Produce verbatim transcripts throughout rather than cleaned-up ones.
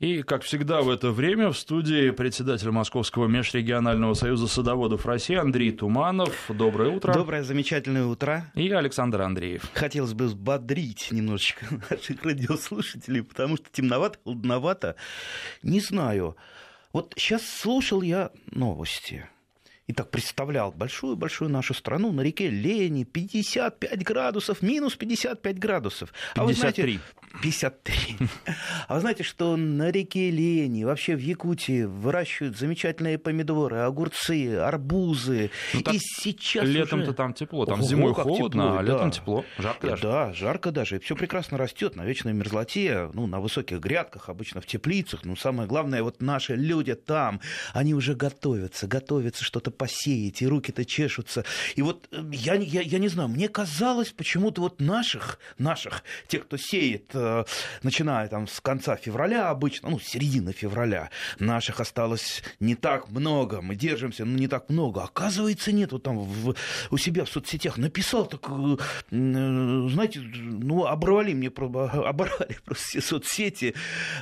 И, как всегда в это время, в студии председатель Московского межрегионального союза садоводов России Андрей Туманов. Доброе утро. Доброе, замечательное утро. И Александр Андреев. Хотелось бы взбодрить немножечко наших радиослушателей, потому что темновато, холодновато. Не знаю. Вот сейчас слушал я новости. И так представлял большую-большую нашу страну на реке Лени, пятьдесят пять градусов, минус пятьдесят пять градусов. А вы знаете, пятьдесят три. А вы знаете, что на реке Лени, вообще в Якутии выращивают замечательные помидоры, огурцы, арбузы. Ну, и сейчас летом-то уже... там тепло, там Ого, зимой холодно, тепло, а летом да. тепло, жарко даже. Да, жарко даже, и все прекрасно растет на вечной мерзлоте, ну, на высоких грядках, обычно в теплицах. Но самое главное, вот наши люди там, они уже готовятся, готовятся что-то посеять, и руки-то чешутся. И вот я, я, я не знаю, мне казалось почему-то вот наших, наших, тех, кто сеет, э, начиная там с конца февраля обычно, ну, середина февраля, наших осталось не так много, мы держимся, но ну, не так много. Оказывается, нет, вот там в, у себя в соцсетях написал, так, э, знаете, ну, оборвали мне, оборвали просто все соцсети.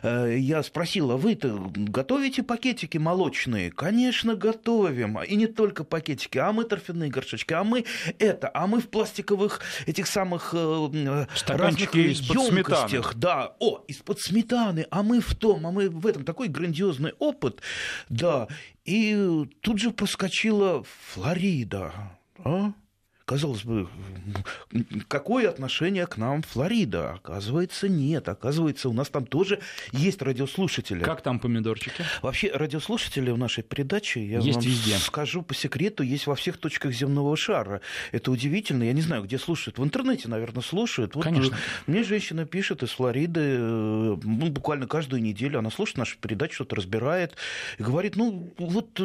Э, я спросила, вы-то готовите пакетики молочные? Конечно, готовим. И не только пакетики, а мы торфяные горшочки, а мы это, а мы в пластиковых этих самых э, разных емкостях, да, о, из-под сметаны, а мы в том, а мы в этом, такой грандиозный опыт, да, и тут же проскочила Флорида, а? Казалось бы, какое отношение к нам Флорида? Оказывается, нет. Оказывается, у нас там тоже есть радиослушатели. Как там помидорчики? Вообще, радиослушатели в нашей передаче, я есть вам везде. Скажу по секрету, есть во всех точках земного шара. Это удивительно. Я не знаю, где слушают. В интернете, наверное, слушают. Вот конечно. Мне женщина пишет из Флориды, ну, буквально каждую неделю она слушает нашу передачу, что-то разбирает. И говорит, ну, вот...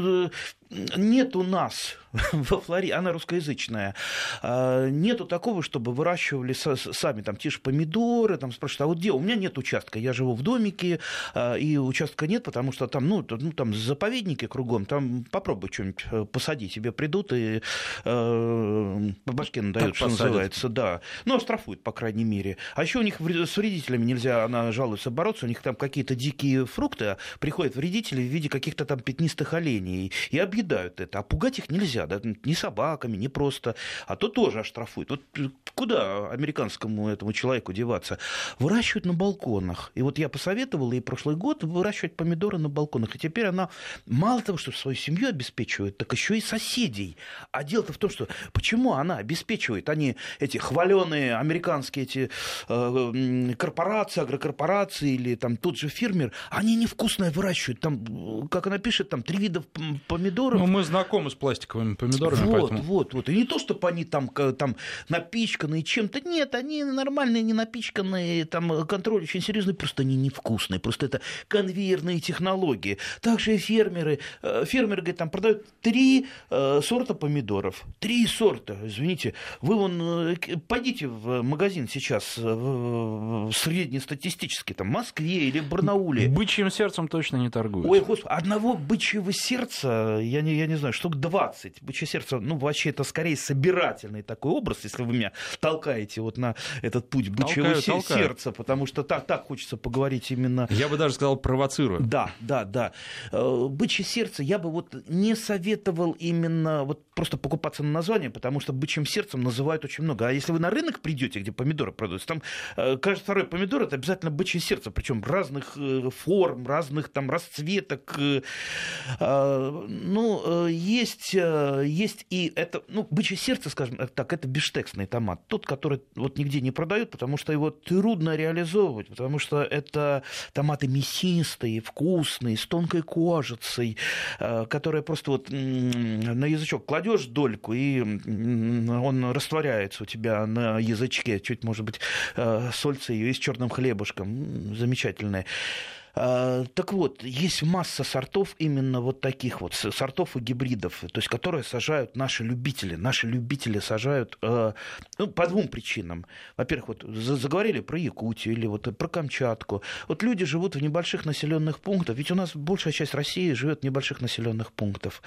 Нет у нас во Флориде, она русскоязычная, нету такого, чтобы выращивали сами там те же помидоры, там спрашивают, а вот где? У меня нет участка, я живу в домике, и участка нет, потому что там, ну, там заповедники кругом, там попробуй что-нибудь посади, тебе придут и э, по башке надают, что посадят. Называется, да. Ну, оштрафуют, по крайней мере. А еще у них с вредителями нельзя, она жалуется, бороться, у них там какие-то дикие фрукты, приходят вредители в виде каких-то там пятнистых оленей, и объедают это, а пугать их нельзя, да, ни собаками, ни просто, а то тоже оштрафуют. Вот куда американскому этому человеку деваться? Выращивают на балконах. И вот я посоветовал ей прошлый год выращивать помидоры на балконах. И теперь она мало того, что свою семью обеспечивает, так еще и соседей. А дело-то в том, что почему она обеспечивает? Они эти хваленые американские эти, э, корпорации, агрокорпорации или там тот же фермер, они невкусное выращивают. Там, как она пишет, там три вида помидоров. Ну, мы знакомы с пластиковыми помидорами, вот, поэтому... Вот, вот. И не то, чтобы они там, там напичканы чем-то. Нет, они нормальные, не напичканные. Там контроль очень серьезный, просто они невкусные. Просто это конвейерные технологии. Также и фермеры. Фермер, говорит, там продают три э, сорта помидоров. Три сорта, извините. Вы вон, пойдите в магазин сейчас в, в среднестатистический, там, Москве или Барнауле. Бычьим сердцем точно не торгуют. Ой, господи, одного бычьего сердца... Я не, я не знаю, штук двадцать. Бычье сердце, ну, вообще, это скорее собирательный такой образ, если вы меня толкаете вот на этот путь бычьего сердца, потому что так, так хочется поговорить именно... Я бы даже сказал, провоцирую. Да, да, да. Бычье сердце я бы вот не советовал именно вот просто покупаться на название, потому что бычьим сердцем называют очень много. А если вы на рынок придете, где помидоры продаются, там каждый второй помидор — это обязательно бычье сердце, причем разных форм, разных там расцветок. Ну, есть, есть и это, ну, бычье сердце, скажем так, это бифштексный томат, тот, который вот нигде не продают, потому что его трудно реализовывать, потому что это томаты мясистые, вкусные, с тонкой кожицей, которые просто вот на язычок кладешь дольку, и он растворяется у тебя на язычке, чуть, может быть, сольца ее и с черным хлебушком, замечательное. Так вот, есть масса сортов именно вот таких вот, сортов и гибридов, то есть которые сажают наши любители. Наши любители сажают э, ну, по двум причинам. Во-первых, вот заговорили про Якутию или вот про Камчатку. Вот люди живут в небольших населенных пунктах, ведь у нас большая часть России живет в небольших населенных пунктах.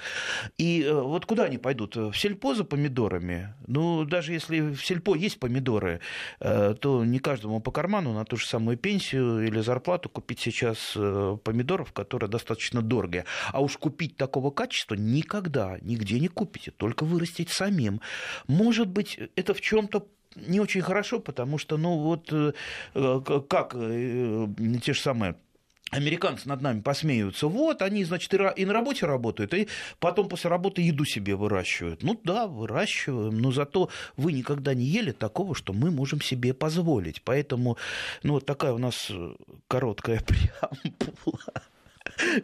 И э, вот куда они пойдут? В сельпо за помидорами? Ну, даже если в сельпо есть помидоры, э, то не каждому по карману на ту же самую пенсию или зарплату купить сейчас сейчас помидоров, которые достаточно дорогие. А уж купить такого качества никогда, нигде не купите, только вырастить самим. Может быть, это в чем-то не очень хорошо, потому что, ну вот, как те же самые... Американцы над нами посмеются. Вот, они, значит, и на работе работают, и потом после работы еду себе выращивают. Ну да, выращиваем, но зато вы никогда не ели такого, что мы можем себе позволить. Поэтому, ну, вот такая у нас короткая преамбула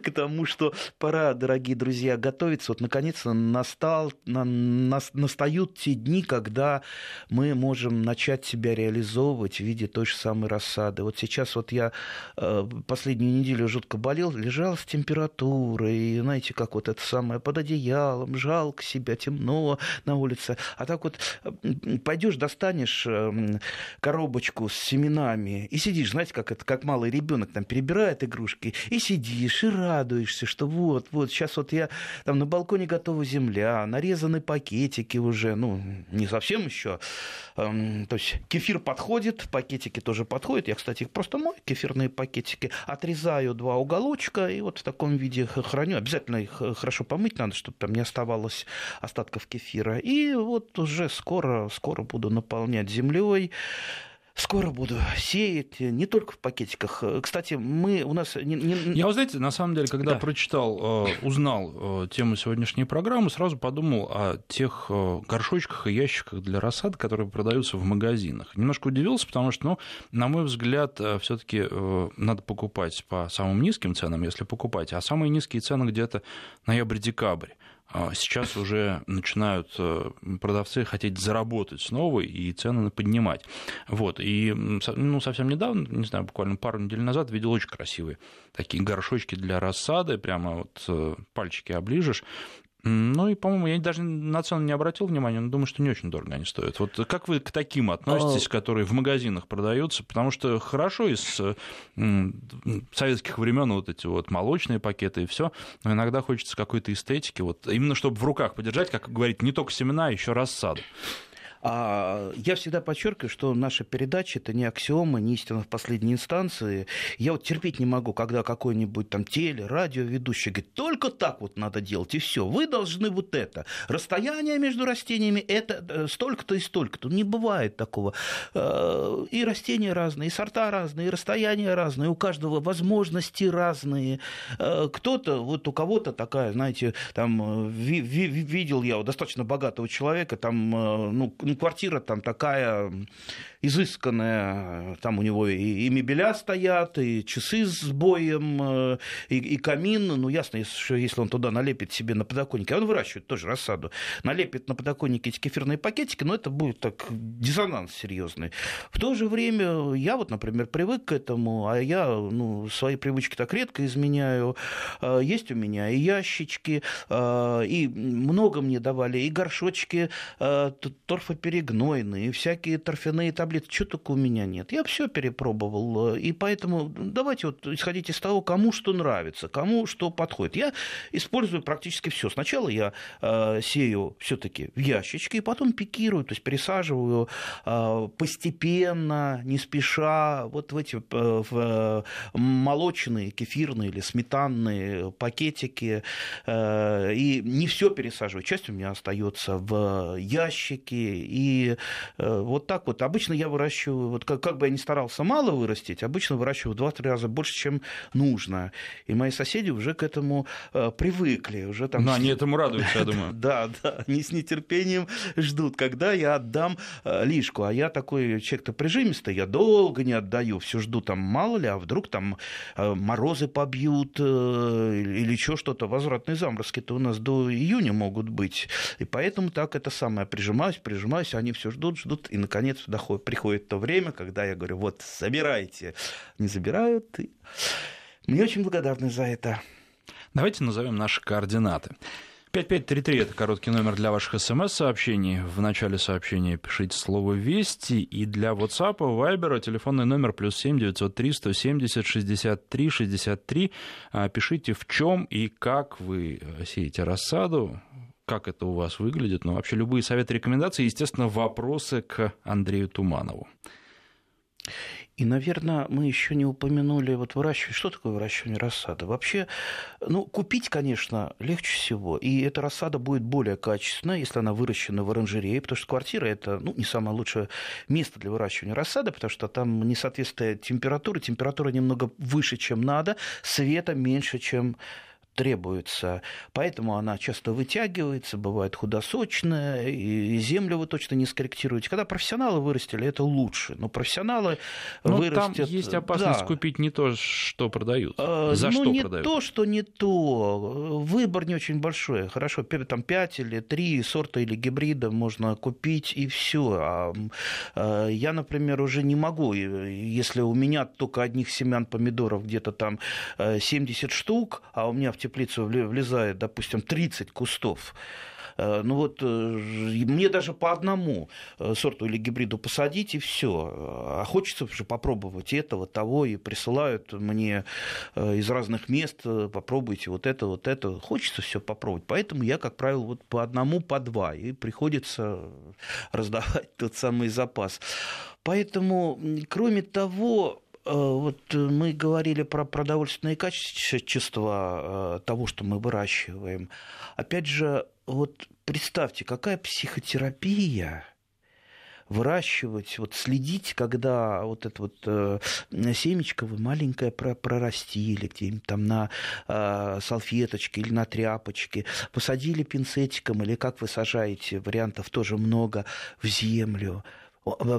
к тому, что пора, дорогие друзья, готовиться. Вот, наконец-то, настал, на, на, настают те дни, когда мы можем начать себя реализовывать в виде той же самой рассады. Вот сейчас вот я э, последнюю неделю жутко болел, лежал с температурой, знаете, как вот это самое, под одеялом, жалко себя, темно на улице. А так вот э, пойдешь, достанешь э, коробочку с семенами и сидишь, знаете, как это, как малый ребенок там перебирает игрушки, и сидишь, и радуешься, что вот, вот, сейчас вот я там на балконе готова земля, нарезаны пакетики уже, ну, не совсем еще, эм, то есть кефир подходит, пакетики тоже подходят, я, кстати, их просто мою, кефирные пакетики, отрезаю два уголочка и вот в таком виде храню, обязательно их хорошо помыть надо, чтобы там не оставалось остатков кефира, и вот уже скоро, скоро буду наполнять землей. Скоро буду сеять, не только в пакетиках. Кстати, мы у нас... Не, не... Я, вы знаете, на самом деле, когда да. прочитал, узнал тему сегодняшней программы, сразу подумал о тех горшочках и ящиках для рассады, которые продаются в магазинах. Немножко удивился, потому что, ну, на мой взгляд, все-таки надо покупать по самым низким ценам, если покупать, а самые низкие цены где-то ноябрь-декабрь. Сейчас уже начинают продавцы хотеть заработать снова и цены поднимать. Вот. И, ну, совсем недавно, не знаю, буквально пару недель назад видел очень красивые такие горшочки для рассады, прямо вот пальчики оближешь. Ну и, по-моему, я даже на цену не обратил внимания, но думаю, что не очень дорого они стоят. Вот как вы к таким относитесь, которые в магазинах продаются? Потому что хорошо из советских времен вот эти вот молочные пакеты и все, но иногда хочется какой-то эстетики, вот именно чтобы в руках подержать, как говорит, не только семена, а еще рассаду. Я всегда подчеркиваю, что наша передача — это не аксиома, не истина в последней инстанции. Я вот терпеть не могу, когда какой-нибудь там теле-, радиоведущий говорит, только так вот надо делать, и все. Вы должны вот это. Расстояние между растениями — это столько-то и столько-то. Не бывает такого. И растения разные, и сорта разные, и расстояния разные, у каждого возможности разные. Кто-то, вот у кого-то такая, знаете, там, ви- ви- видел я вот достаточно богатого человека, там, ну, квартира там такая изысканная, там у него и, и мебеля стоят, и часы с боем, и, и камин. Ну, ясно, если, если он туда налепит себе на подоконнике, а он выращивает тоже рассаду, налепит на подоконнике эти кефирные пакетики, но это будет так диссонанс серьезный. В то же время я вот, например, привык к этому, а я, ну, свои привычки так редко изменяю. Есть у меня и ящички, и много мне давали, и горшочки торфоперегнойные, всякие торфяные таблетки, чего только у меня нет. Я все перепробовал, и поэтому давайте вот исходить из того, кому что нравится, кому что подходит. Я использую практически все. Сначала я э, сею все-таки в ящички, и потом пикирую, то есть пересаживаю э, постепенно, не спеша, вот в эти э, в молочные, кефирные или сметанные пакетики, э, и не все пересаживаю. Часть у меня остается в ящике. И э, вот так вот. Обычно я выращиваю, вот как, как бы я ни старался мало вырастить, обычно выращиваю в два-три раза больше, чем нужно. И мои соседи уже к этому э, привыкли. Уже там... Но они этому радуются, я думаю. Да, да. Они с нетерпением ждут, когда я отдам э, лишку. А я такой человек-то прижимистый, я долго не отдаю. Все жду, там, мало ли, а вдруг там э, морозы побьют э, или что, что-то. Возвратные заморозки-то у нас до июня могут быть. И поэтому так это самое. Прижимаюсь, прижимаюсь. Прижимаюсь, они все ждут, ждут, и, наконец, доходит, приходит то время, когда я говорю, вот, забирайте. Не забирают, и мне очень благодарны за это. Давайте назовем наши координаты. пять пять три три – это короткий номер для ваших эс эм эс-сообщений. В начале сообщения пишите слово «Вести». И для WhatsApp, Viber, телефонный номер плюс семь девятьсот три сто семьдесят шестьдесят три шестьдесят три. Пишите, в чем и как вы сеете рассаду, как это у вас выглядит, ну, вообще любые советы, рекомендации, естественно, вопросы к Андрею Туманову. И, наверное, мы еще не упомянули вот выращивание. Что такое выращивание рассады? Вообще, ну, купить, конечно, легче всего. И эта рассада будет более качественная, если она выращена в оранжерее, потому что квартира – это, ну, не самое лучшее место для выращивания рассады, потому что там несоответствие температуры. Температура немного выше, чем надо, света меньше, чем требуется. Поэтому она часто вытягивается, бывает худосочная, и землю вы точно не скорректируете. Когда профессионалы вырастили, это лучше. Но профессионалы Но вырастят... там есть опасность да. купить не то, что продают. А, За ну, что не продают? то, что не то. Выбор не очень большой. Хорошо, там пять или три сорта или гибрида можно купить, и все. А я, например, уже не могу. Если у меня только одних семян помидоров где-то там семьдесят штук, а у меня в теплицу влезает, допустим, тридцать кустов. Ну вот мне даже по одному сорту или гибриду посадить, и все. А хочется уже попробовать этого, того, и присылают мне из разных мест, попробуйте вот это, вот это. Хочется все попробовать. Поэтому я, как правило, вот по одному, по два, и приходится раздавать тот самый запас. Поэтому, кроме того... Вот мы говорили про продовольственные качества того, что мы выращиваем. Опять же, вот представьте, какая психотерапия выращивать, вот следить, когда вот это вот семечко вы маленькое прорастили где-нибудь там на салфеточке или на тряпочке, посадили пинцетиком, или как вы сажаете, вариантов тоже много, в землю.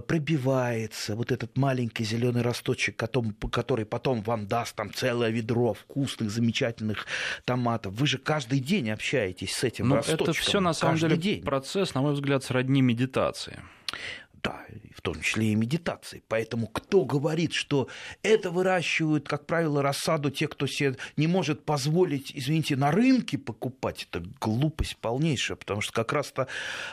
Пробивается вот этот маленький зеленый росточек, который потом вам даст там целое ведро вкусных, замечательных томатов. Вы же каждый день общаетесь с этим Но росточком. Это все на самом каждый деле день. Процесс, на мой взгляд, сродни медитации. Да, в том числе и медитации. Поэтому кто говорит, что это выращивают, как правило, рассаду те, кто себе не может позволить, извините, на рынке покупать, это глупость полнейшая, потому что как раз-то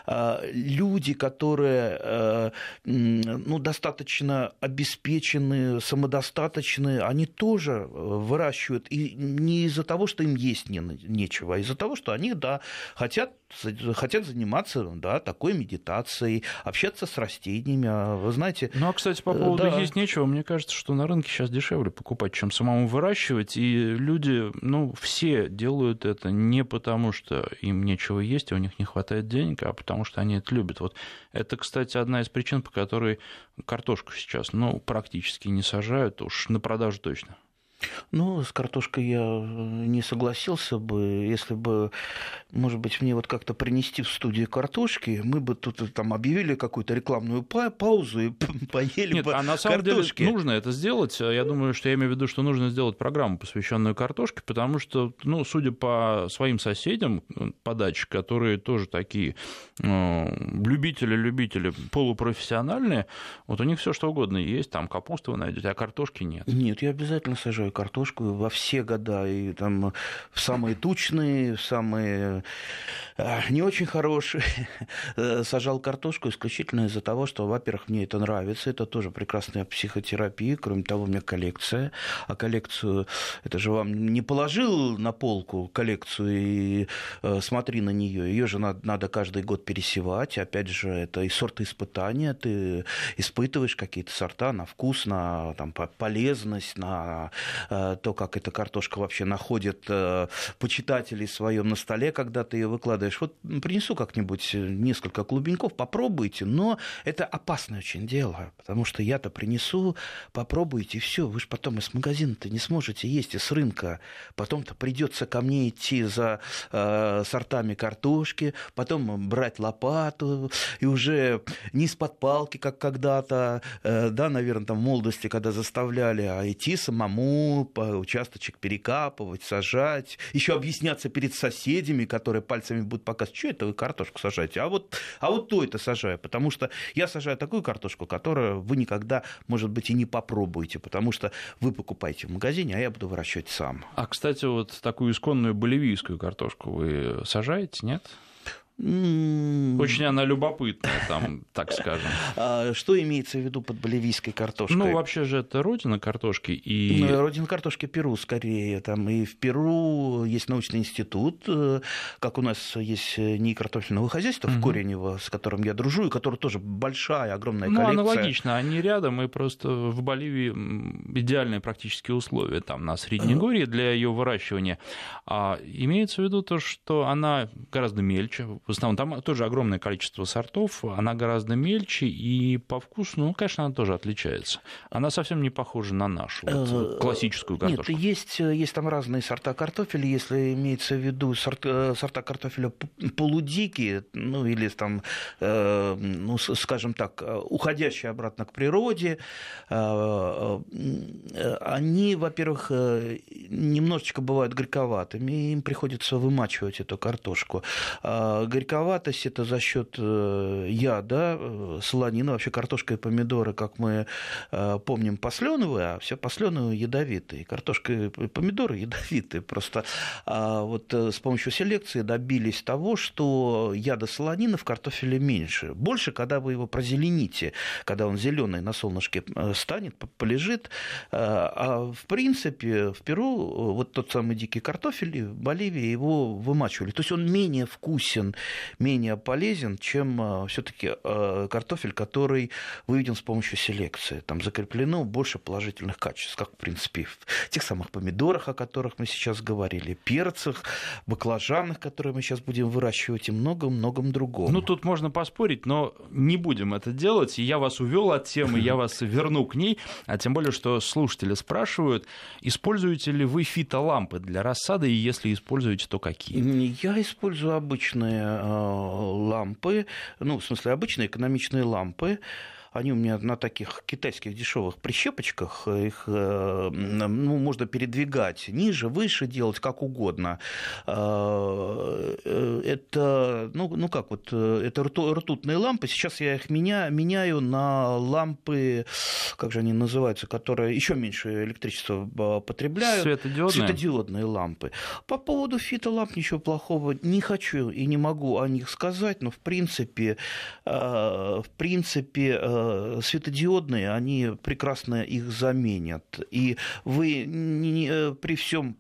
э, люди, которые э, ну, достаточно обеспечены, самодостаточны, они тоже выращивают. И не из-за того, что им есть не, нечего, а из-за того, что они, да, хотят, хотят заниматься, да, такой медитацией, общаться с растениями. Вы знаете, ну, а, кстати, по поводу да. есть нечего, мне кажется, что на рынке сейчас дешевле покупать, чем самому выращивать, и люди, ну, все делают это не потому, что им нечего есть, и у них не хватает денег, а потому, что они это любят. Вот это, кстати, одна из причин, по которой картошку сейчас, ну, практически не сажают, уж на продажу точно. Ну, с картошкой я не согласился бы, если бы, может быть, мне вот как-то принести в студию картошки, мы бы тут там объявили какую-то рекламную па- паузу и поели Нет, бы а на самом картошки. Деле нужно это сделать. Я думаю, что я имею в виду, что нужно сделать программу, посвященную картошке, потому что, ну, судя по своим соседям по даче, которые тоже такие любители-любители, полупрофессиональные, вот у них все что угодно есть, там капусту вы найдете, а картошки нет. Нет, я обязательно сажаю картошку во все года, и там в самые тучные, в самые не очень хорошие. Сажал картошку исключительно из-за того, что, во-первых, мне это нравится, это тоже прекрасная психотерапия, кроме того, у меня коллекция, а коллекцию, это же вам не положил на полку коллекцию и э, смотри на нее, ее же надо, надо каждый год пересевать, опять же, это и сорты испытания, ты испытываешь какие-то сорта на вкус, на там, полезность, на то, как эта картошка вообще находит почитателей своем на столе, когда ты ее выкладываешь. Вот принесу как-нибудь несколько клубеньков, попробуйте, но это опасное очень дело, потому что я-то принесу, попробуйте, все, вы же потом из магазина-то не сможете есть, и с рынка. Потом-то придется ко мне идти за э, сортами картошки, потом брать лопату, и уже не из-под палки, как когда-то, э, да, наверное, там в молодости, когда заставляли, а идти самому, по участочек перекапывать, сажать, еще объясняться перед соседями, которые пальцами будут показывать, что это вы картошку сажаете, а вот, а вот то это сажаю, потому что я сажаю такую картошку, которую вы никогда, может быть, и не попробуете, потому что вы покупаете в магазине, а я буду выращивать сам. А, кстати, вот такую исконную боливийскую картошку вы сажаете, нет? Очень она любопытная, там, так скажем. Что имеется в виду под боливийской картошкой? Ну, вообще же это родина картошки. И... Ну, родина картошки Перу, скорее. Там и в Перу есть научный институт, как у нас есть НИИ картофельного хозяйства в Коренево, с которым я дружу, и который тоже большая, огромная коллекция. Ну, аналогично. Они рядом, и просто в Боливии идеальные практически условия там на Среднегорье для ее выращивания. А имеется в виду то, что она гораздо мельче. В основном там тоже огромное количество сортов, она гораздо мельче, и по вкусу, ну, конечно, она тоже отличается. Она совсем не похожа на нашу, вот, классическую картошку. Нет, есть, есть там разные сорта картофеля, если имеется в виду сорт, сорта картофеля полудикие, ну, или там, ну, скажем так, уходящие обратно к природе, они, во-первых, немножечко бывают горьковатыми, им приходится вымачивать эту картошку. Горьковатость – это за счет яда, солонина, вообще картошка и помидоры, как мы помним, пасленовые, а все пасленовые ядовитые. Картошка и помидоры ядовитые. Просто вот с помощью селекции добились того, что яда солонина в картофеле меньше. Больше, когда вы его прозелените, когда он зеленый на солнышке станет, полежит. А в принципе, в Перу вот тот самый дикий картофель, в Боливии его вымачивали. То есть он менее вкусен, менее полезен, чем все-таки картофель, который выведен с помощью селекции. Там закреплено больше положительных качеств, как, в принципе, в тех самых помидорах, о которых мы сейчас говорили, перцах, баклажанах, которые мы сейчас будем выращивать, и многом-многом другом. Ну, тут можно поспорить, но не будем это делать. Я вас увел от темы, я вас верну к ней. А тем более, что слушатели спрашивают, используете ли вы фитолампы для рассады, и если используете, то какие? Я использую обычно лампы, ну, в смысле, обычные экономичные лампы. Они у меня на таких китайских дешевых прищепочках, их, ну, можно передвигать ниже, выше, делать как угодно. Это, ну, ну как вот, это ртутные лампы. Сейчас я их меня, меняю на лампы, как же они называются, которые еще меньше электричества потребляют. Светодиодные. Светодиодные лампы. По поводу фитоламп ничего плохого не хочу и не могу о них сказать, но в принципе, в принципе, светодиодные, они прекрасно их заменят. И вы не, при всем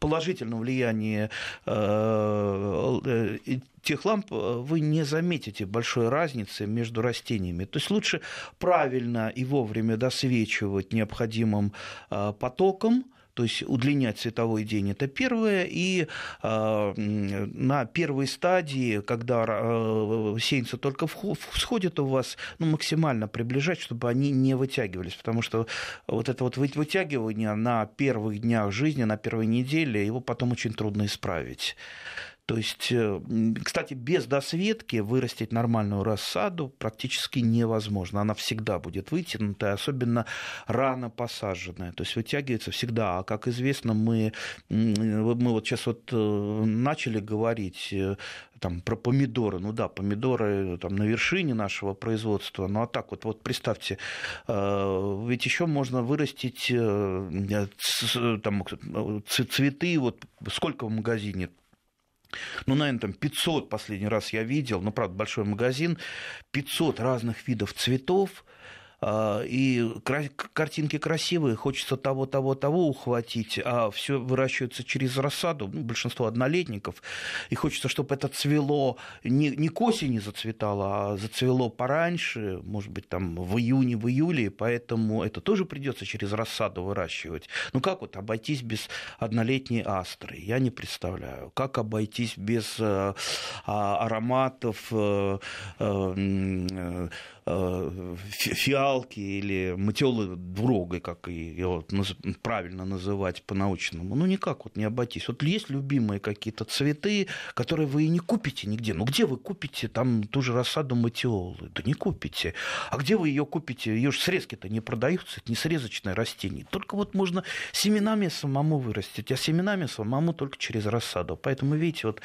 положительном влиянии э, э, тех ламп вы не заметите большой разницы между растениями. То есть лучше правильно и вовремя досвечивать необходимым э, потоком, то есть удлинять световой день, это первое, и э, на первой стадии, когда э, сеянцы только всходят у вас, ну, максимально приближать, чтобы они не вытягивались, потому что вот это вот вытягивание на первых днях жизни, на первой неделе, его потом очень трудно исправить. То есть, кстати, без досветки вырастить нормальную рассаду практически невозможно. Она всегда будет вытянутая, особенно рано посаженная. То есть вытягивается всегда. А как известно, мы, мы вот сейчас вот начали говорить там, про помидоры. Ну да, помидоры там, на вершине нашего производства. Ну а так вот, вот представьте, ведь еще можно вырастить там, цветы, вот сколько в магазине? Ну, наверное, там пятьсот последний раз я видел, ну, правда, большой магазин, пятьсот разных видов цветов, и картинки красивые, хочется того, того, того ухватить, а все выращивается через рассаду, ну, большинство однолетников, и хочется, чтобы это цвело не, не к осени зацветало, а зацвело пораньше, может быть, там в июне, в июле, поэтому это тоже придется через рассаду выращивать. Ну, как вот обойтись без однолетней астры? Я не представляю. Как обойтись без а, а, ароматов... А, а, фиалки или матиолы двурогой, как ее правильно называть по-научному, ну, никак вот не обойтись. Вот есть любимые какие-то цветы, которые вы и не купите нигде. Ну, где вы купите там ту же рассаду матиолы? Да не купите. А где вы ее купите? Ее же срезки-то не продаются, это не срезочное растение. Только вот можно семенами самому вырастить, а семенами самому только через рассаду. Поэтому, видите, вот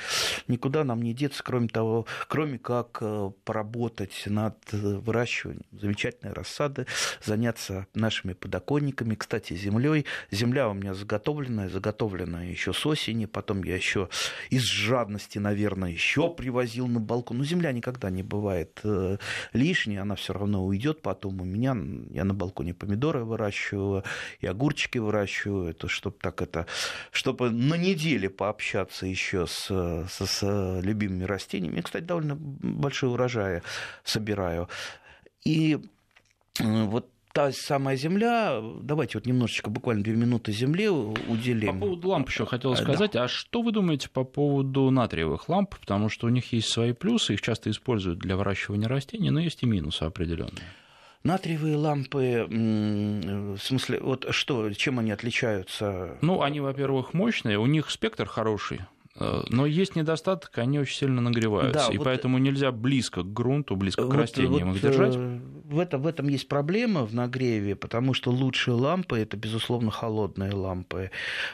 никуда нам не деться, кроме того, кроме как поработать над выращиванием замечательной рассады. рассады, заняться нашими подоконниками. Кстати, землей. Земля у меня заготовленная, заготовленная еще с осени. Потом я еще из жадности, наверное, еще привозил на балкон. Но земля никогда не бывает лишней, она все равно уйдет. Потом у меня, я на балконе помидоры выращиваю, и огурчики выращиваю. Это чтобы так это, чтобы на неделе пообщаться еще с, с, с любимыми растениями. Я, кстати, довольно большие урожаи собираю. И вот та самая земля, давайте вот немножечко, буквально две минуты земли уделим. По поводу ламп еще хотел сказать, да. А что вы думаете по поводу натриевых ламп? Потому что у них есть свои плюсы, их часто используют для выращивания растений, но есть и минусы определенные. Натриевые лампы, в смысле, вот что, чем они отличаются? Ну, они, во-первых, мощные, у них спектр хороший. Но есть недостаток, они очень сильно нагреваются, да, и вот поэтому нельзя близко к грунту, близко вот, к растениям вот их держать. В этом, в этом есть проблема в нагреве, потому что лучшие лампы – это, безусловно, холодные лампы.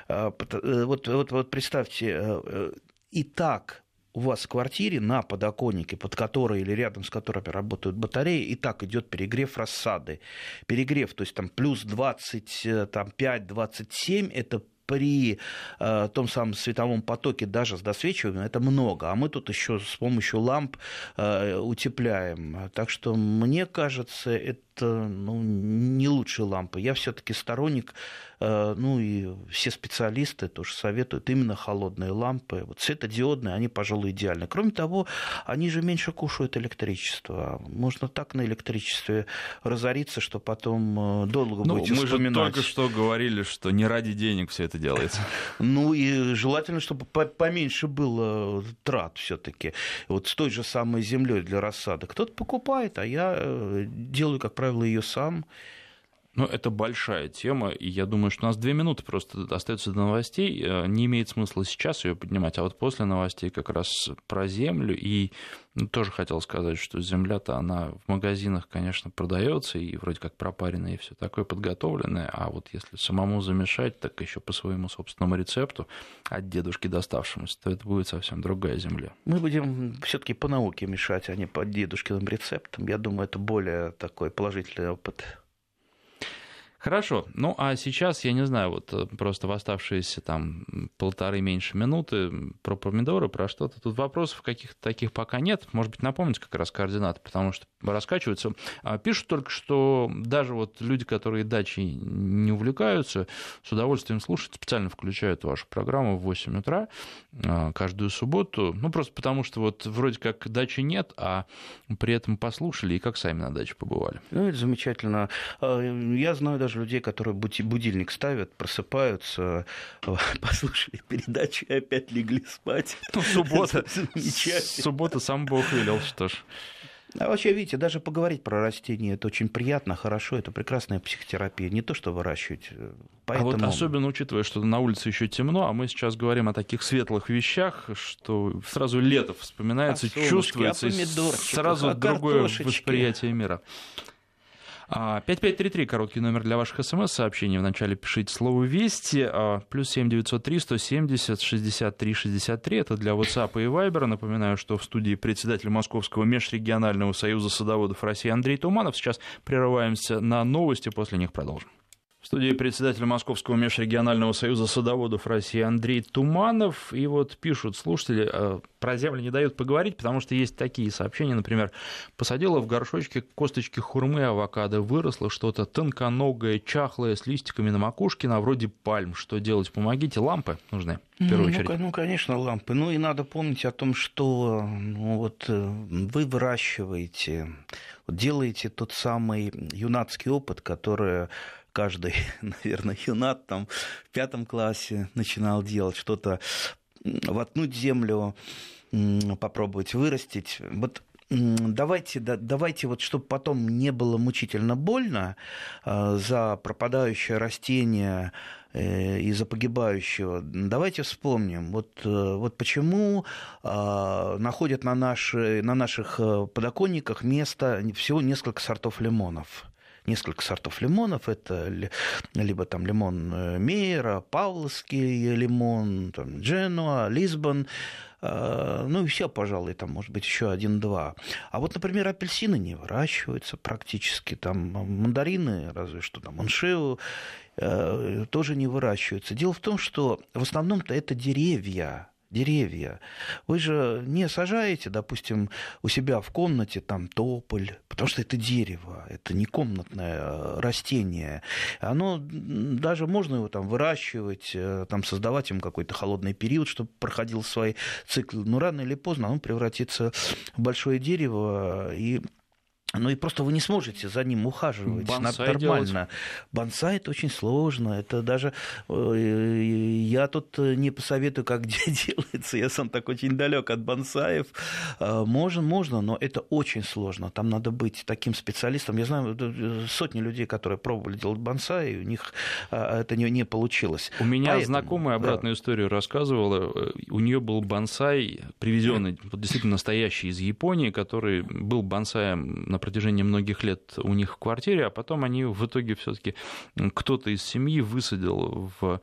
Вот, вот, вот представьте, и так у вас в квартире на подоконнике, под которой или рядом с которой работают батареи, и так идет перегрев рассады. Перегрев, то есть там плюс двадцать пять - двадцать семь – это при э, том самом световом потоке, даже с досвечиванием, это много. А мы тут еще с помощью ламп э, утепляем. Так что, мне кажется, это ну, не лучшие лампы. Я все-таки сторонник, э, ну и все специалисты тоже советуют именно холодные лампы. Вот светодиодные, они, пожалуй, идеальны. Кроме того, они же меньше кушают электричество. Можно так на электричестве разориться, что потом долго ну, будете мы вспоминать. Мы же только что говорили, что не ради денег все это делается. Ну и желательно, чтобы поменьше было трат все-таки. Вот с той же самой землей для рассады. Кто-то покупает, а я делаю, как правило, ее сам. Ну, это большая тема, и я думаю, что у нас две минуты просто остается до новостей. Не имеет смысла сейчас ее поднимать, а вот после новостей как раз про землю. И ну, тоже хотел сказать, что земля-то, она в магазинах, конечно, продается, и вроде как пропаренная, и все такое подготовленное. А вот если самому замешать, так еще по своему собственному рецепту, от дедушки доставшемуся, то это будет совсем другая земля. Мы будем все-таки по науке мешать, а не по дедушкиным рецептам. Я думаю, это более такой положительный опыт. Хорошо, ну а сейчас, я не знаю, вот просто в оставшиеся там полторы меньше минуты про помидоры, про что-то. Тут вопросов каких-то таких пока нет. Может быть, напомните как раз координаты, потому что раскачиваются. Пишут только, что даже вот люди, которые дачей не увлекаются, с удовольствием слушают, специально включают вашу программу в восемь утра каждую субботу. Ну, просто потому что вот вроде как дачи нет, а при этом послушали и как сами на даче побывали. Ну, это замечательно. Я знаю даже людей, которые будильник ставят, просыпаются, послушали передачи и опять легли спать. Ну, суббота. Суббота сам Бог велел, что ж. А вообще, видите, даже поговорить про растения, это очень приятно, хорошо, это прекрасная психотерапия, не то, что выращивать. Поэтому... А вот особенно учитывая, что на улице еще темно, а мы сейчас говорим о таких светлых вещах, что сразу лето вспоминается, а чувствуется, а и сразу а другое восприятие мира. пять пять три три, короткий номер для ваших смс-сообщений. Вначале пишите слово «Вести», плюс семь девятьсот три сто семьдесят шестьдесят три шестьдесят три. Это для WhatsApp и Viber. Напоминаю, что в студии председатель Московского межрегионального союза садоводов России Андрей Туманов. Сейчас прерываемся на новости, после них продолжим. В студии председатель Московского межрегионального союза садоводов России Андрей Туманов. И вот пишут слушатели, про землю не дают поговорить, потому что есть такие сообщения, например, посадила в горшочке косточки хурмы, авокадо, выросло что-то тонконогое, чахлое, с листиками на макушке, на вроде пальм. Что делать? Помогите, лампы нужны. В первую очередь. Ну, ну, конечно, лампы. Ну, и надо помнить о том, что ну, вот, вы выращиваете, делаете тот самый юнацкий опыт, который... Каждый, наверное, юнат там в пятом классе начинал делать что-то, воткнуть землю, попробовать вырастить. Вот давайте, давайте вот, чтобы потом не было мучительно больно за пропадающее растение и за погибающего, давайте вспомним, вот, вот почему э, находят на, наши, на наших подоконниках место всего несколько сортов лимонов. несколько сортов лимонов. Это либо там лимон Мейера, Павловский лимон, там, Дженуа, Лисбон. Ну и все, пожалуй, там, может быть, еще один-два. А вот, например, апельсины не выращиваются практически, там мандарины, разве что там маншиву, тоже не выращиваются. Дело в том, что в основном-то это деревья. Деревья. Вы же не сажаете, допустим, у себя в комнате там тополь, потому что это дерево, это не комнатное растение. Оно, даже можно его там выращивать, там, создавать им какой-то холодный период, чтобы проходил свои циклы. Но рано или поздно оно превратится в большое дерево, и Ну и просто вы не сможете за ним ухаживать нормально. Делать. Бонсай – это очень сложно. Это даже я тут не посоветую, как делается. Я сам так очень далек от бонсаев. Можно, можно, но это очень сложно. Там надо быть таким специалистом. Я знаю сотни людей, которые пробовали делать бонсай, и у них это не получилось. У меня Поэтому, знакомая обратную да. историю рассказывала. У нее был бонсай, привезенный, действительно настоящий из Японии, который был бонсаем на протяжении многих лет у них в квартире, а потом они в итоге все-таки кто-то из семьи высадил в,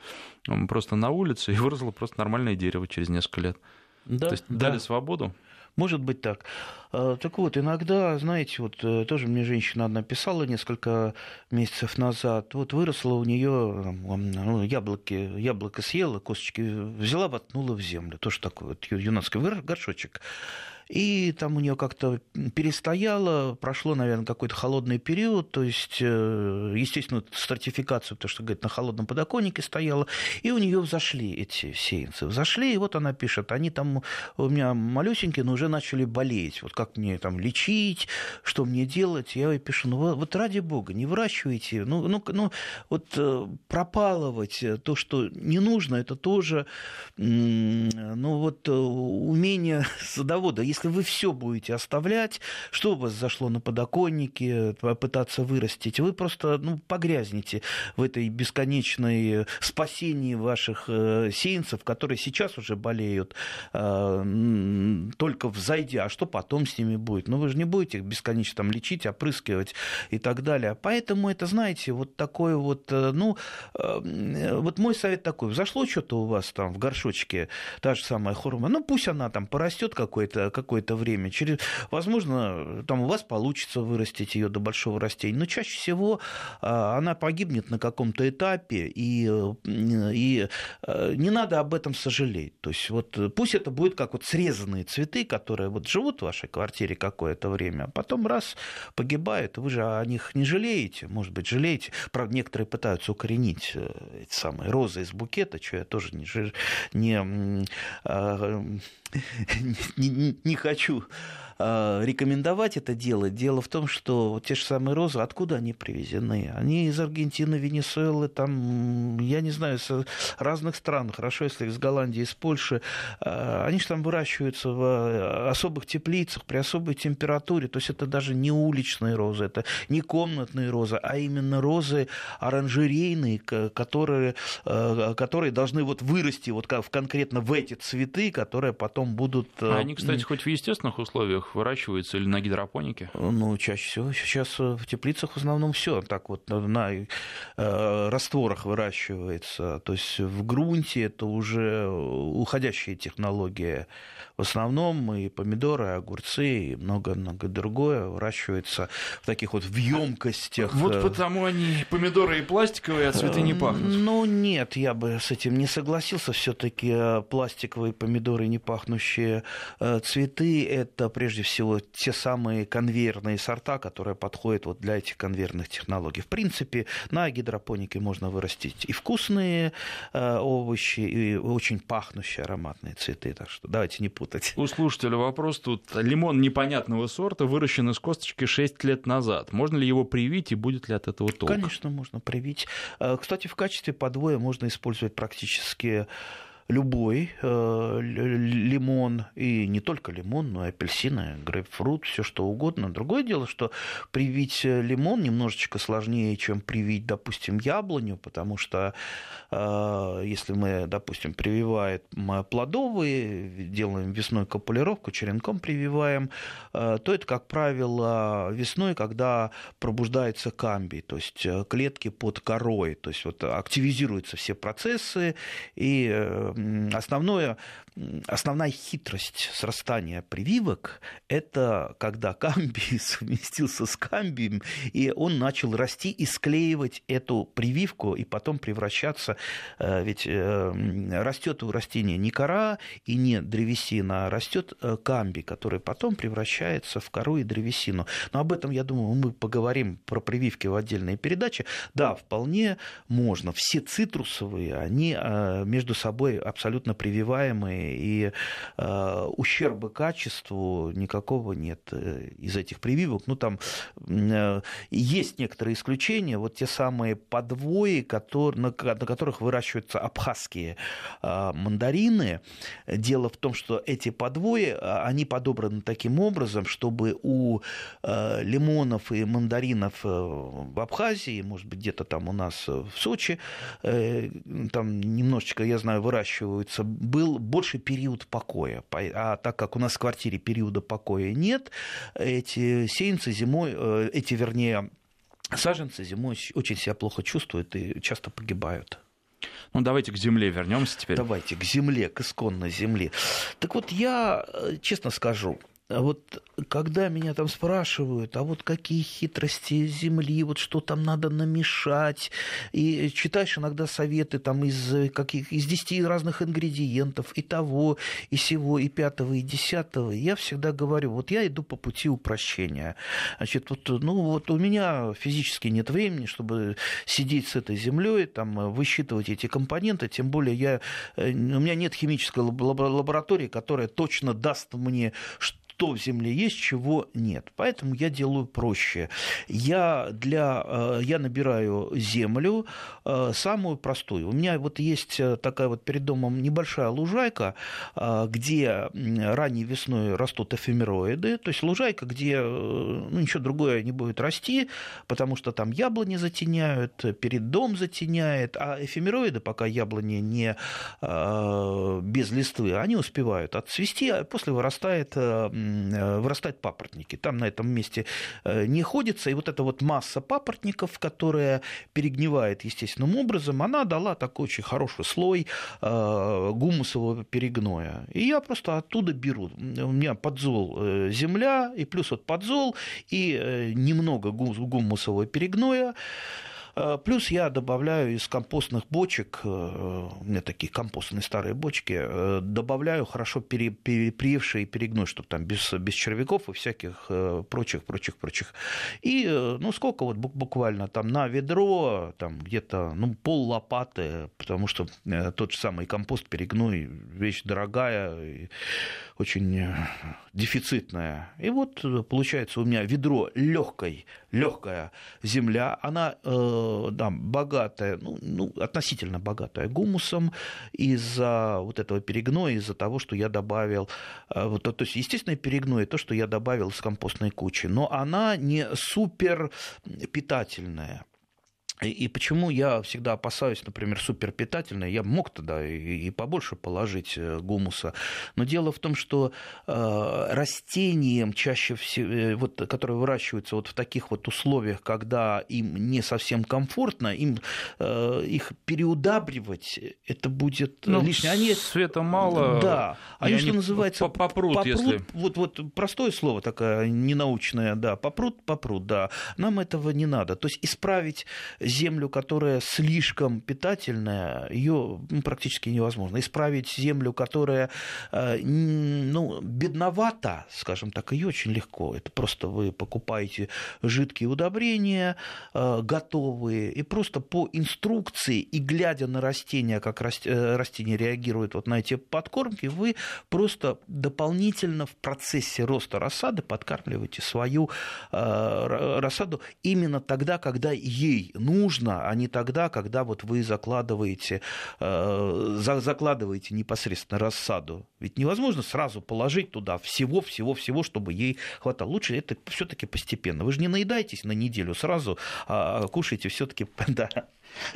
просто на улице и выросло просто нормальное дерево через несколько лет. Да, То есть да. дали свободу. Может быть так. Так вот, иногда, знаете, вот тоже мне женщина одна писала несколько месяцев назад, вот выросло у нее, ну, яблоки, яблоко съела, косточки взяла, воткнула в землю. Тоже такой вот юнацкий горшочек. И там у нее как-то перестояло, прошло, наверное, какой-то холодный период, то есть, естественно, стратификацию, потому что, говорит, на холодном подоконнике стояла, и у нее взошли эти сеянцы. Взошли, и вот она пишет, они там у меня малюсенькие, но уже начали болеть. Вот как мне там лечить, что мне делать? Я ей пишу, ну вот ради бога, не выращивайте, ну, ну, ну вот пропалывать то, что не нужно, это тоже, ну вот умение садовода. Если вы все будете оставлять, что у вас зашло на подоконнике, пытаться вырастить, вы просто ну, погрязнете в этой бесконечной спасении ваших сеянцев, которые сейчас уже болеют, только взойдя. А что потом с ними будет? Ну, вы же не будете их бесконечно там лечить, опрыскивать и так далее. Поэтому это, знаете, вот такой вот, ну, вот мой совет такой. Взошло что-то у вас там в горшочке, та же самая хурма, ну, пусть она там порастет какое-то, какое-то время. Через, возможно, там у вас получится вырастить ее до большого растения, но чаще всего она погибнет на каком-то этапе, и, и не надо об этом сожалеть. То есть вот пусть это будет как вот срезанные цветы, которые вот живут в вашей квартире какое-то время, а потом раз погибают, вы же о них не жалеете, может быть, жалеете. Правда, некоторые пытаются укоренить эти самые розы из букета, что я тоже не, не, не, не хочу рекомендовать это делать. Дело в том, что те же самые розы, откуда они привезены? Они из Аргентины, Венесуэлы, там, я не знаю, с разных стран, хорошо, если из Голландии, из Польши. Они же там выращиваются в особых теплицах, при особой температуре. То есть это даже не уличные розы, это не комнатные розы, а именно розы оранжерейные, которые, которые должны вот вырасти вот конкретно в эти цветы, которые потом будут... А они, кстати, хоть в естественных условиях выращиваются или на гидропонике? Ну, чаще всего. Сейчас в теплицах в основном все так вот на э, растворах выращивается. То есть в грунте это уже уходящие технологии. В основном и помидоры, и огурцы, и много-много другое выращивается в таких вот в емкостях. Вот потому они помидоры и пластиковые, а цветы не пахнут. Ну, нет, я бы с этим не согласился. Все-таки пластиковые помидоры, не пахнущие цветы, это прежде Прежде всего, те самые конвейерные сорта, которые подходят вот для этих конвейерных технологий. В принципе, на гидропонике можно вырастить и вкусные э, овощи, и очень пахнущие ароматные цветы. Так что давайте не путать. У слушателя вопрос тут. Лимон непонятного сорта выращен из косточки шесть лет назад. Можно ли его привить и будет ли от этого толк? Конечно, можно привить. Кстати, в качестве подвоя можно использовать практически любой э, лимон, и не только лимон, но и апельсины, грейпфрут, все что угодно. Другое дело, что привить лимон немножечко сложнее, чем привить, допустим, яблоню, потому что э, если мы, допустим, прививаем плодовые, делаем весной копулировку, черенком прививаем, э, то это, как правило, весной, когда пробуждается камбий, то есть клетки под корой, то есть вот активизируются все процессы, и основное, основная хитрость срастания прививок – это когда камбий совместился с камбием, и он начал расти и склеивать эту прививку, и потом превращаться, ведь растет у растения не кора и не древесина, а растет камбий, который потом превращается в кору и древесину. Но об этом, я думаю, мы поговорим про прививки в отдельной передаче. Да, вполне можно. Все цитрусовые, они между собой абсолютно прививаемые, и э, ущерба качеству никакого нет э, из этих прививок. Ну, там э, есть некоторые исключения, вот те самые подвои, которые, на, на которых выращиваются абхазские э, мандарины. Дело в том, что эти подвои, они подобраны таким образом, чтобы у э, лимонов и мандаринов в Абхазии, может быть, где-то там у нас в Сочи, э, там немножечко, я знаю, выращиваются, был больше период покоя. А так как у нас в квартире периода покоя нет, эти сеянцы зимой, эти, вернее, саженцы зимой очень себя плохо чувствуют и часто погибают. Ну, давайте к земле вернемся теперь. Давайте к земле, к исконной земле. Так вот, я честно скажу, вот когда меня там спрашивают, а вот какие хитрости земли, вот что там надо намешать, и читаешь иногда советы там из каких, из десяти разных ингредиентов, и того, и сего, и пятого, и десятого, я всегда говорю, вот я иду по пути упрощения. Значит, вот, ну, вот у меня физически нет времени, чтобы сидеть с этой землей, там, высчитывать эти компоненты, тем более я, у меня нет химической лаборатории, которая точно даст мне, что что в земле есть, чего нет. Поэтому я делаю проще. Я, для, я набираю землю самую простую. У меня вот есть такая вот перед домом небольшая лужайка, где ранней весной растут эфемероиды. То есть лужайка, где ну, ничего другое не будет расти, потому что там яблони затеняют, перед дом затеняет. А эфемероиды, пока яблони не без листвы, они успевают отцвести, а после вырастает... вырастают папоротники. Там на этом месте не ходится. И вот эта вот масса папоротников, которая перегнивает естественным образом, она дала такой очень хороший слой гумусового перегноя. И я просто оттуда беру. У меня подзол земля, и плюс вот подзол, и немного гумусового перегноя. Плюс я добавляю из компостных бочек, у меня такие компостные старые бочки, добавляю хорошо пере, пере, прививший перегной, чтобы там без, без червяков и всяких прочих, прочих, прочих. И, ну, сколько вот буквально там на ведро, там где-то, ну, пол лопаты, потому что тот же самый компост, перегной, вещь дорогая, очень дефицитная. И вот получается у меня ведро легкой, легкая земля, она... Да, богатая, ну, ну, относительно богатая гумусом из-за вот этого перегноя, из-за того, что я добавил, вот, то есть естественное перегное, то, что я добавил из компостной кучи, но она не супер питательная. И почему я всегда опасаюсь, например, суперпитательной, я мог тогда и побольше положить гумуса, но дело в том, что растениям чаще всего, вот, которые выращиваются вот в таких вот условиях, когда им не совсем комфортно, им их переудабривать, это будет ну, лишнее. Они... Света мало. Да, они, они что называется, попрут, попрут если... вот, вот простое слово такое ненаучное, да, попрут, попрут, да, нам этого не надо, то есть исправить землю, которая слишком питательная, ее ну, практически невозможно. Исправить землю, которая ну, бедновата, скажем так, ее очень легко. Это просто вы покупаете жидкие удобрения, готовые, и просто по инструкции, и глядя на растения, как растения реагируют вот на эти подкормки, вы просто дополнительно в процессе роста рассады подкармливаете свою рассаду именно тогда, когда ей нужно нужно, а не тогда, когда вот вы закладываете, э, закладываете непосредственно рассаду. Ведь невозможно сразу положить туда всего-всего-всего, чтобы ей хватало. Лучше это все-таки постепенно. Вы же не наедаетесь на неделю сразу, а кушаете все-таки... Да.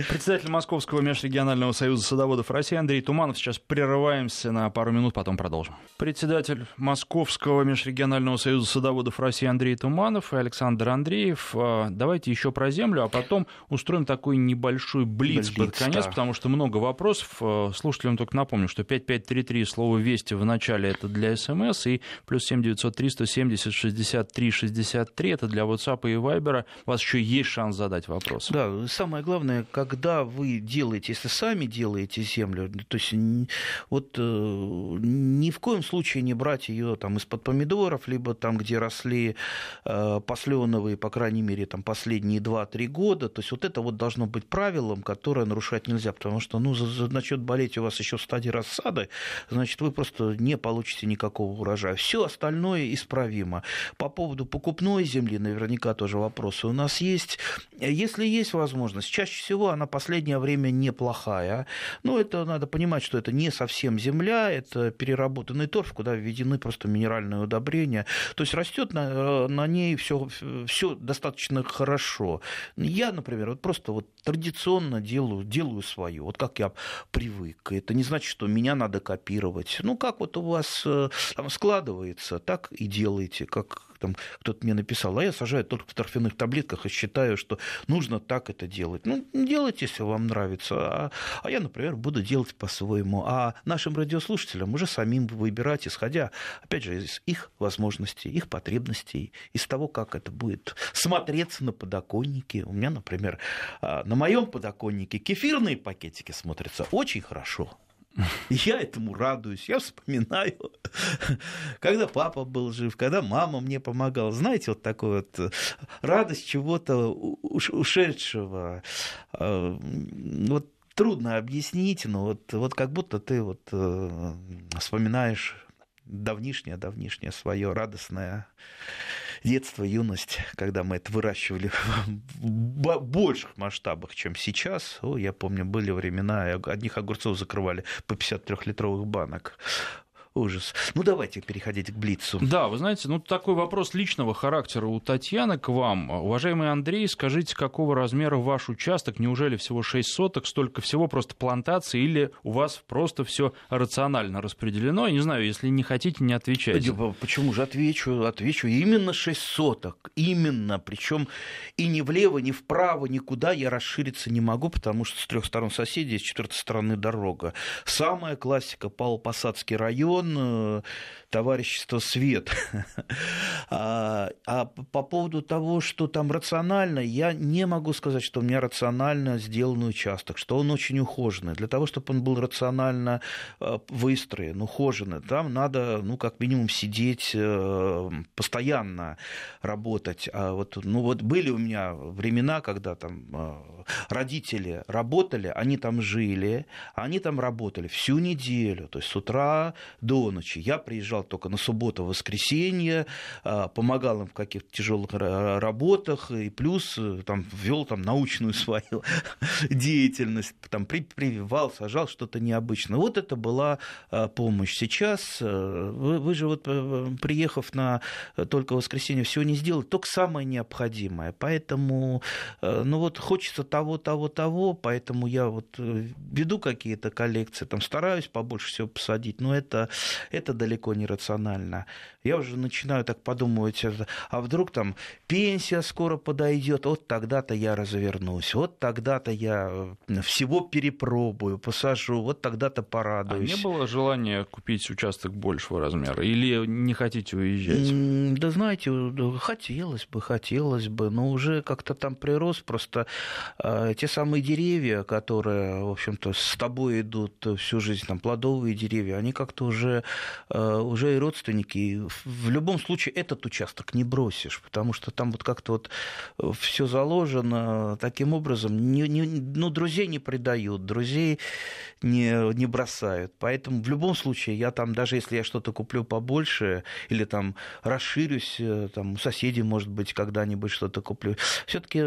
Председатель Московского межрегионального союза садоводов России Андрей Туманов. Сейчас прерываемся на пару минут, потом продолжим. Председатель Московского межрегионального союза садоводов России Андрей Туманов и Александр Андреев. Давайте еще про землю, а потом устроим такой небольшой блиц, блиц под конец, да. Потому что много вопросов. Слушателям только напомню, что пять пять три три, слово «Вести» в начале — это для СМС, и плюс семь девятьсот три сто семьдесят шестьдесят три шестьдесят три — это для WhatsApp и Viber. У вас еще есть шанс задать вопрос. Да, самое главное, когда вы делаете, если сами делаете землю, то есть вот ни в коем случае не брать ее там из-под помидоров, либо там, где росли э, посленовые, по крайней мере, там последние два-три года. То есть вот это вот должно быть правилом, которое нарушать нельзя, потому что, ну, начнет болеть у вас еще в стадии рассады, значит, вы просто не получите никакого урожая. Все остальное исправимо. По поводу покупной земли наверняка тоже вопросы у нас есть. Если есть возможность, чаще всего она в последнее время неплохая. Но это надо понимать, что это не совсем земля, это переработанный торф, куда введены просто минеральные удобрения. То есть растет на, на ней все, все достаточно хорошо. Я, например, вот просто вот традиционно делаю, делаю свое, вот как я привык. Это не значит, что меня надо копировать. Ну, как вот у вас там складывается, так и делайте, как... Там кто-то мне написал, а я сажаю только в торфяных таблетках и считаю, что нужно так это делать. Ну, делайте, если вам нравится. А, а я, например, буду делать по-своему. А нашим радиослушателям уже самим выбирать, исходя, опять же, из их возможностей, их потребностей, из того, как это будет смотреться на подоконнике. У меня, например, на моем подоконнике кефирные пакетики смотрятся очень хорошо. Я этому радуюсь, я вспоминаю, когда папа был жив, когда мама мне помогала. Знаете, вот такую вот радость чего-то ушедшего. Вот трудно объяснить, но вот, вот как будто ты вот вспоминаешь давнишнее-давнишнее свое радостное детство, юность, когда мы это выращивали в больших масштабах, чем сейчас. О, я помню, были времена, одних огурцов закрывали по пятьдесят трёхлитровых банок. Ужас. Ну, давайте переходить к блицу. Да, вы знаете, ну, такой вопрос личного характера у Татьяны к вам. Уважаемый Андрей, скажите, какого размера ваш участок? Неужели всего шесть соток? Столько всего просто плантации? Или у вас просто все рационально распределено? Я не знаю, если не хотите, не отвечайте. Почему же? Отвечу, отвечу. Именно шесть соток. Именно. Причем и ни влево, ни вправо, никуда я расшириться не могу, потому что с трех сторон соседи, с четвертой стороны дорога. Самая классика — Павлово-Посадский район, товарищество «Свет». а, а по поводу того, что там рационально, я не могу сказать, что у меня рационально сделан участок, что он очень ухоженный. Для того, чтобы он был рационально выстроен, ухоженный, там надо, ну, как минимум, сидеть, постоянно работать. А вот, ну, вот были у меня времена, когда там родители работали, они там жили, они там работали всю неделю, то есть с утра до До ночи. Я приезжал только на субботу, воскресенье, помогал им в каких-то тяжелых работах, и плюс там вел там научную свою деятельность, там прививал, сажал что-то необычное. Вот это была помощь. Сейчас вы, вы же вот, приехав на только воскресенье, всего не сделали, только самое необходимое. Поэтому, ну вот, хочется того, того, того, поэтому я вот веду какие-то коллекции, там стараюсь побольше всего посадить, но это Это далеко не рационально. Я уже начинаю так подумывать, а вдруг там пенсия скоро подойдет, вот тогда-то я развернусь, вот тогда-то я всего перепробую, посажу, вот тогда-то порадуюсь. А не было желания купить участок большего размера? Или не хотите уезжать? Да знаете, хотелось бы, хотелось бы, но уже как-то там прирос, просто э, те самые деревья, которые, в общем-то, с тобой идут всю жизнь, там плодовые деревья, они как-то уже даже э, уже и родственники. В любом случае этот участок не бросишь, потому что там вот как-то вот все заложено таким образом. Не, не, ну, друзей не предают, друзей не, не бросают. Поэтому в любом случае я там, даже если я что-то куплю побольше или там расширюсь, там у соседей, может быть, когда-нибудь что-то куплю. Все-таки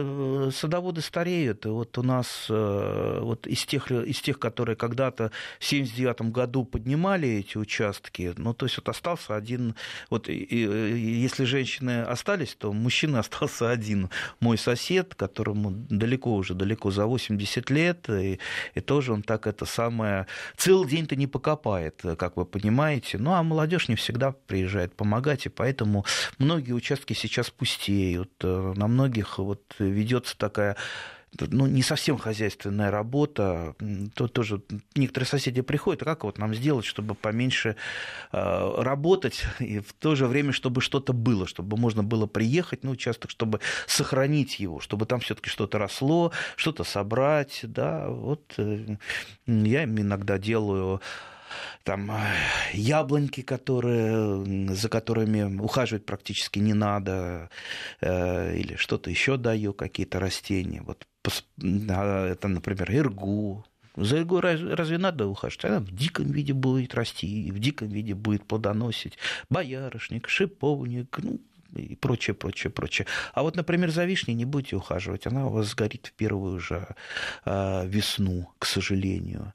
садоводы стареют. И вот у нас э, вот из тех, из тех, которые когда-то в семьдесят девятом году поднимали эти участки, ну, то есть вот остался один, вот и, и, если женщины остались, то мужчина остался один, мой сосед, которому далеко уже, далеко за восемьдесят лет, и, и тоже он так это самое, целый день-то не покопает, как вы понимаете, ну, а молодежь не всегда приезжает помогать, и поэтому многие участки сейчас пустеют, на многих вот ведется такая, ну, не совсем хозяйственная работа. Тут тоже некоторые соседи приходят, а как вот нам сделать, чтобы поменьше э, работать, и в то же время, чтобы что-то было, чтобы можно было приехать на участок, чтобы сохранить его, чтобы там все-таки что-то росло, что-то собрать. Да? Вот, э, я иногда делаю там яблоньки, которые, за которыми ухаживать практически не надо, э, или что-то еще даю, какие-то растения. Вот, это, например, иргу. За иргу разве надо ухаживать? Она в диком виде будет расти, в диком виде будет плодоносить. Боярышник, шиповник, ну, и прочее, прочее, прочее. А вот, например, за вишней не будете ухаживать, она у вас сгорит в первую же э, весну, к сожалению.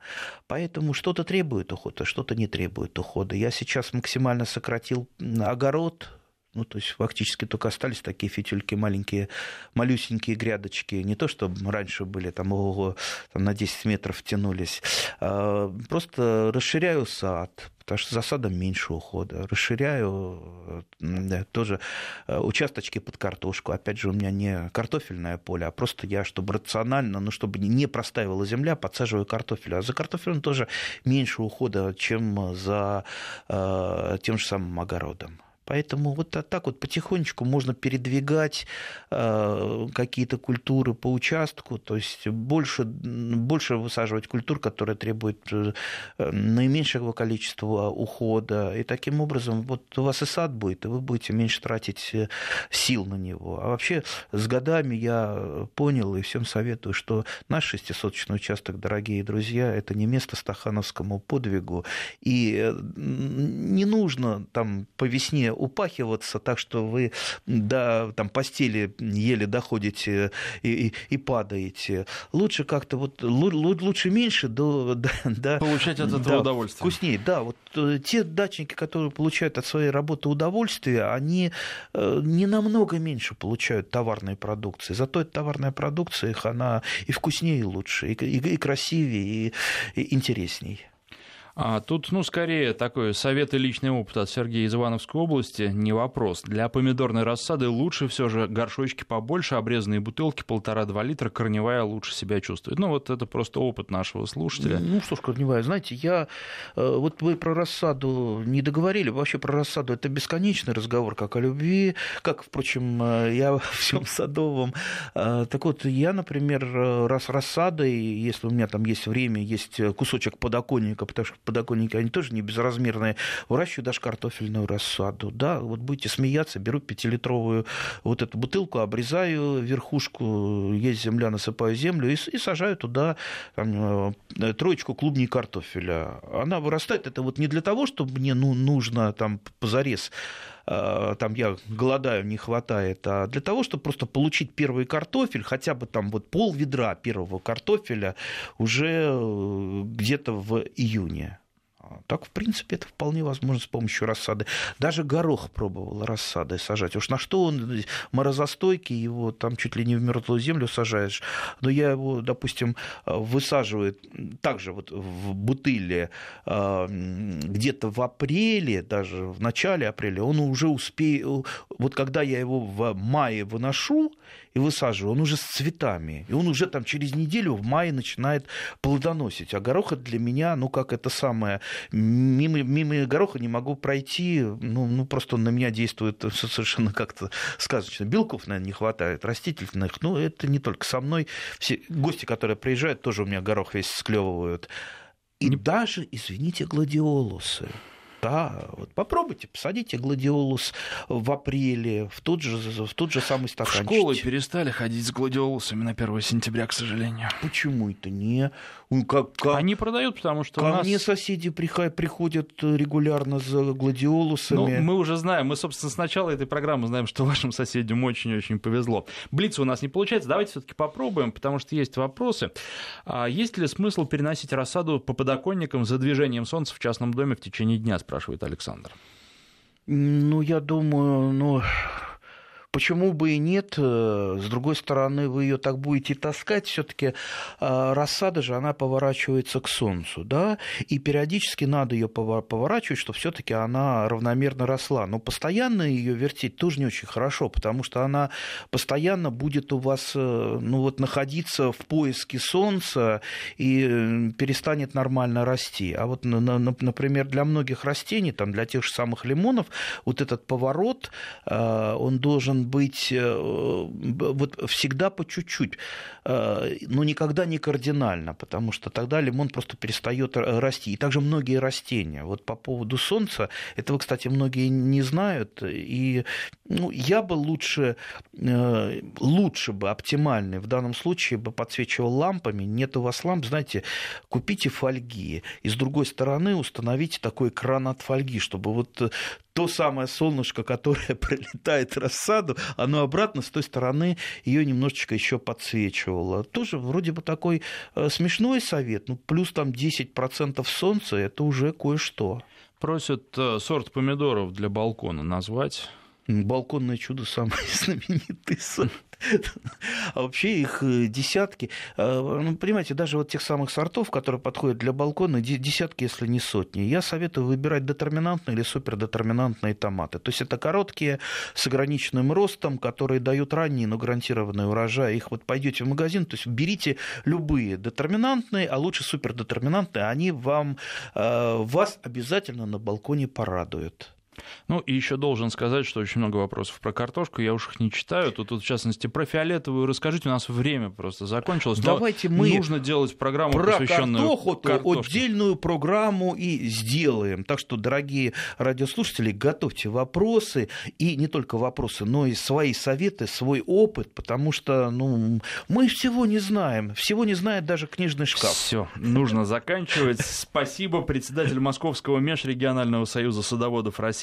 Поэтому что-то требует ухода, что-то не требует ухода. Я сейчас максимально сократил огород, ну, то есть фактически только остались такие фитюльки, маленькие, малюсенькие грядочки. Не то, что раньше были, там, ого, там на десять метров тянулись. Э, просто расширяю сад, потому что за садом меньше ухода. Расширяю, да, тоже участочки под картошку. Опять же, у меня не картофельное поле, а просто я, чтобы рационально, ну, чтобы не простаивала земля, подсаживаю картофель. А за картофелем тоже меньше ухода, чем за э, тем же самым огородом. Поэтому вот так вот потихонечку можно передвигать э, какие-то культуры по участку, то есть больше, больше высаживать культур, которые требуют э, наименьшего количества ухода. И таким образом вот у вас и сад будет, и вы будете меньше тратить сил на него. А вообще с годами я понял и всем советую, что наш шестисоточный участок, дорогие друзья, это не место стахановскому подвигу. И не нужно там по весне упахиваться, так что вы до там, постели еле доходите и, и, и падаете. Лучше как-то вот лучше меньше до, до, до получать от этого да, удовольствие. Вкуснее, да. Вот те дачники, которые получают от своей работы удовольствие, они не намного меньше получают товарной продукции. Зато эта товарная продукция их она и вкуснее, и лучше, и, и, и красивее, и, и интересней. А тут, ну, скорее, такой совет и личный опыт от Сергея из Ивановской области, не вопрос. Для помидорной рассады лучше все же горшочки побольше, обрезанные бутылки, полтора-два литра, корневая лучше себя чувствует. Ну, вот это просто опыт нашего слушателя. Ну, что ж, корневая, знаете, я... Вот вы про рассаду не договорили. Вообще про рассаду это бесконечный разговор, как о любви, как, впрочем, я во всем садовом. Так вот, я, например, раз рассадой, если у меня там есть время, есть кусочек подоконника, потому что подоконники, они тоже не безразмерные. Выращиваю даже картофельную рассаду. Да, вот будете смеяться, беру пятилитровую вот эту бутылку, обрезаю верхушку, есть земля, насыпаю землю и, и сажаю туда там, троечку клубней картофеля. Она вырастает. Это вот не для того, что мне ну, нужно там позарез, там я голодаю, не хватает, а для того, чтобы просто получить первый картофель, хотя бы там вот пол ведра первого картофеля уже где-то в июне. Так, в принципе, это вполне возможно с помощью рассады. Даже горох пробовал рассадой сажать. Уж на что он морозостойкий, его там чуть ли не в мертвую землю сажаешь. Но я его, допустим, высаживаю также вот в бутыле где-то в апреле, даже в начале апреля. Он уже успеет... Вот когда я его в мае выношу и высаживаю, он уже с цветами. И он уже там через неделю в мае начинает плодоносить. А горох это для меня, ну, как это самое... Мимо, мимо гороха не могу пройти, ну, ну просто он на меня действует совершенно как-то сказочно. Белков, наверное, не хватает, растительных, но это не только со мной. Все гости, которые приезжают, тоже у меня горох весь склевывают. И даже, извините, гладиолусы. Да, вот попробуйте, посадите гладиолус в апреле, в тот же, в тот же самый стаканчик. В школы перестали ходить с гладиолусами на первое сентября, к сожалению. Почему это не? Как, как... Они продают, потому что ко у нас... Ко мне соседи приходят регулярно за гладиолусами. Ну, мы уже знаем, мы, собственно, с начала этой программы знаем, что вашим соседям очень-очень повезло. Блиц у нас не получается, давайте все-таки попробуем, потому что есть вопросы. А есть ли смысл переносить рассаду по подоконникам за движением солнца в частном доме в течение дня, спрашивает Александр. Ну, я думаю, ну... Почему бы и нет? С другой стороны, вы ее так будете таскать, все-таки рассада же, она поворачивается к солнцу, да, и периодически надо ее поворачивать, чтобы все-таки она равномерно росла. Но постоянно ее вертеть тоже не очень хорошо, потому что она постоянно будет у вас, ну вот, находиться в поиске солнца и перестанет нормально расти. А вот, например, для многих растений, там, для тех же самых лимонов, вот этот поворот, он должен быть вот всегда по чуть-чуть, но никогда не кардинально, потому что тогда лимон просто перестает расти. И также многие растения. Вот по поводу солнца, этого, кстати, многие не знают. И ну, я бы лучше, лучше бы, оптимальный в данном случае бы подсвечивал лампами. Нет у вас ламп, знаете, купите фольги. И с другой стороны установите такой экран от фольги, чтобы вот то самое солнышко, которое пролетает рассаду, оно обратно с той стороны ее немножечко еще подсвечивало. Тоже вроде бы такой смешной совет, ну плюс там десять процентов солнца, это уже кое-что. Просят сорт помидоров для балкона назвать. Балконное чудо — самый знаменитый сорт. А вообще их десятки. Ну, понимаете, даже вот тех самых сортов, которые подходят для балкона, десятки, если не сотни. Я советую выбирать детерминантные или супердетерминантные томаты. То есть это короткие, с ограниченным ростом, которые дают ранний, но гарантированный урожай. Их вот пойдете в магазин, то есть берите любые детерминантные, а лучше супердетерминантные. Они вам, вас обязательно на балконе порадуют. Ну, и еще должен сказать, что очень много вопросов про картошку, я уж их не читаю. Тут, вот, в частности, про фиолетовую расскажите, у нас время просто закончилось. Давайте мы нужно делать программу, про посвященную картоху, картошке. Отдельную программу и сделаем. Так что, дорогие радиослушатели, готовьте вопросы, и не только вопросы, но и свои советы, свой опыт, потому что ну, мы всего не знаем, всего не знает даже книжный шкаф. Все, нужно заканчивать. Спасибо, председатель Московского межрегионального союза садоводов России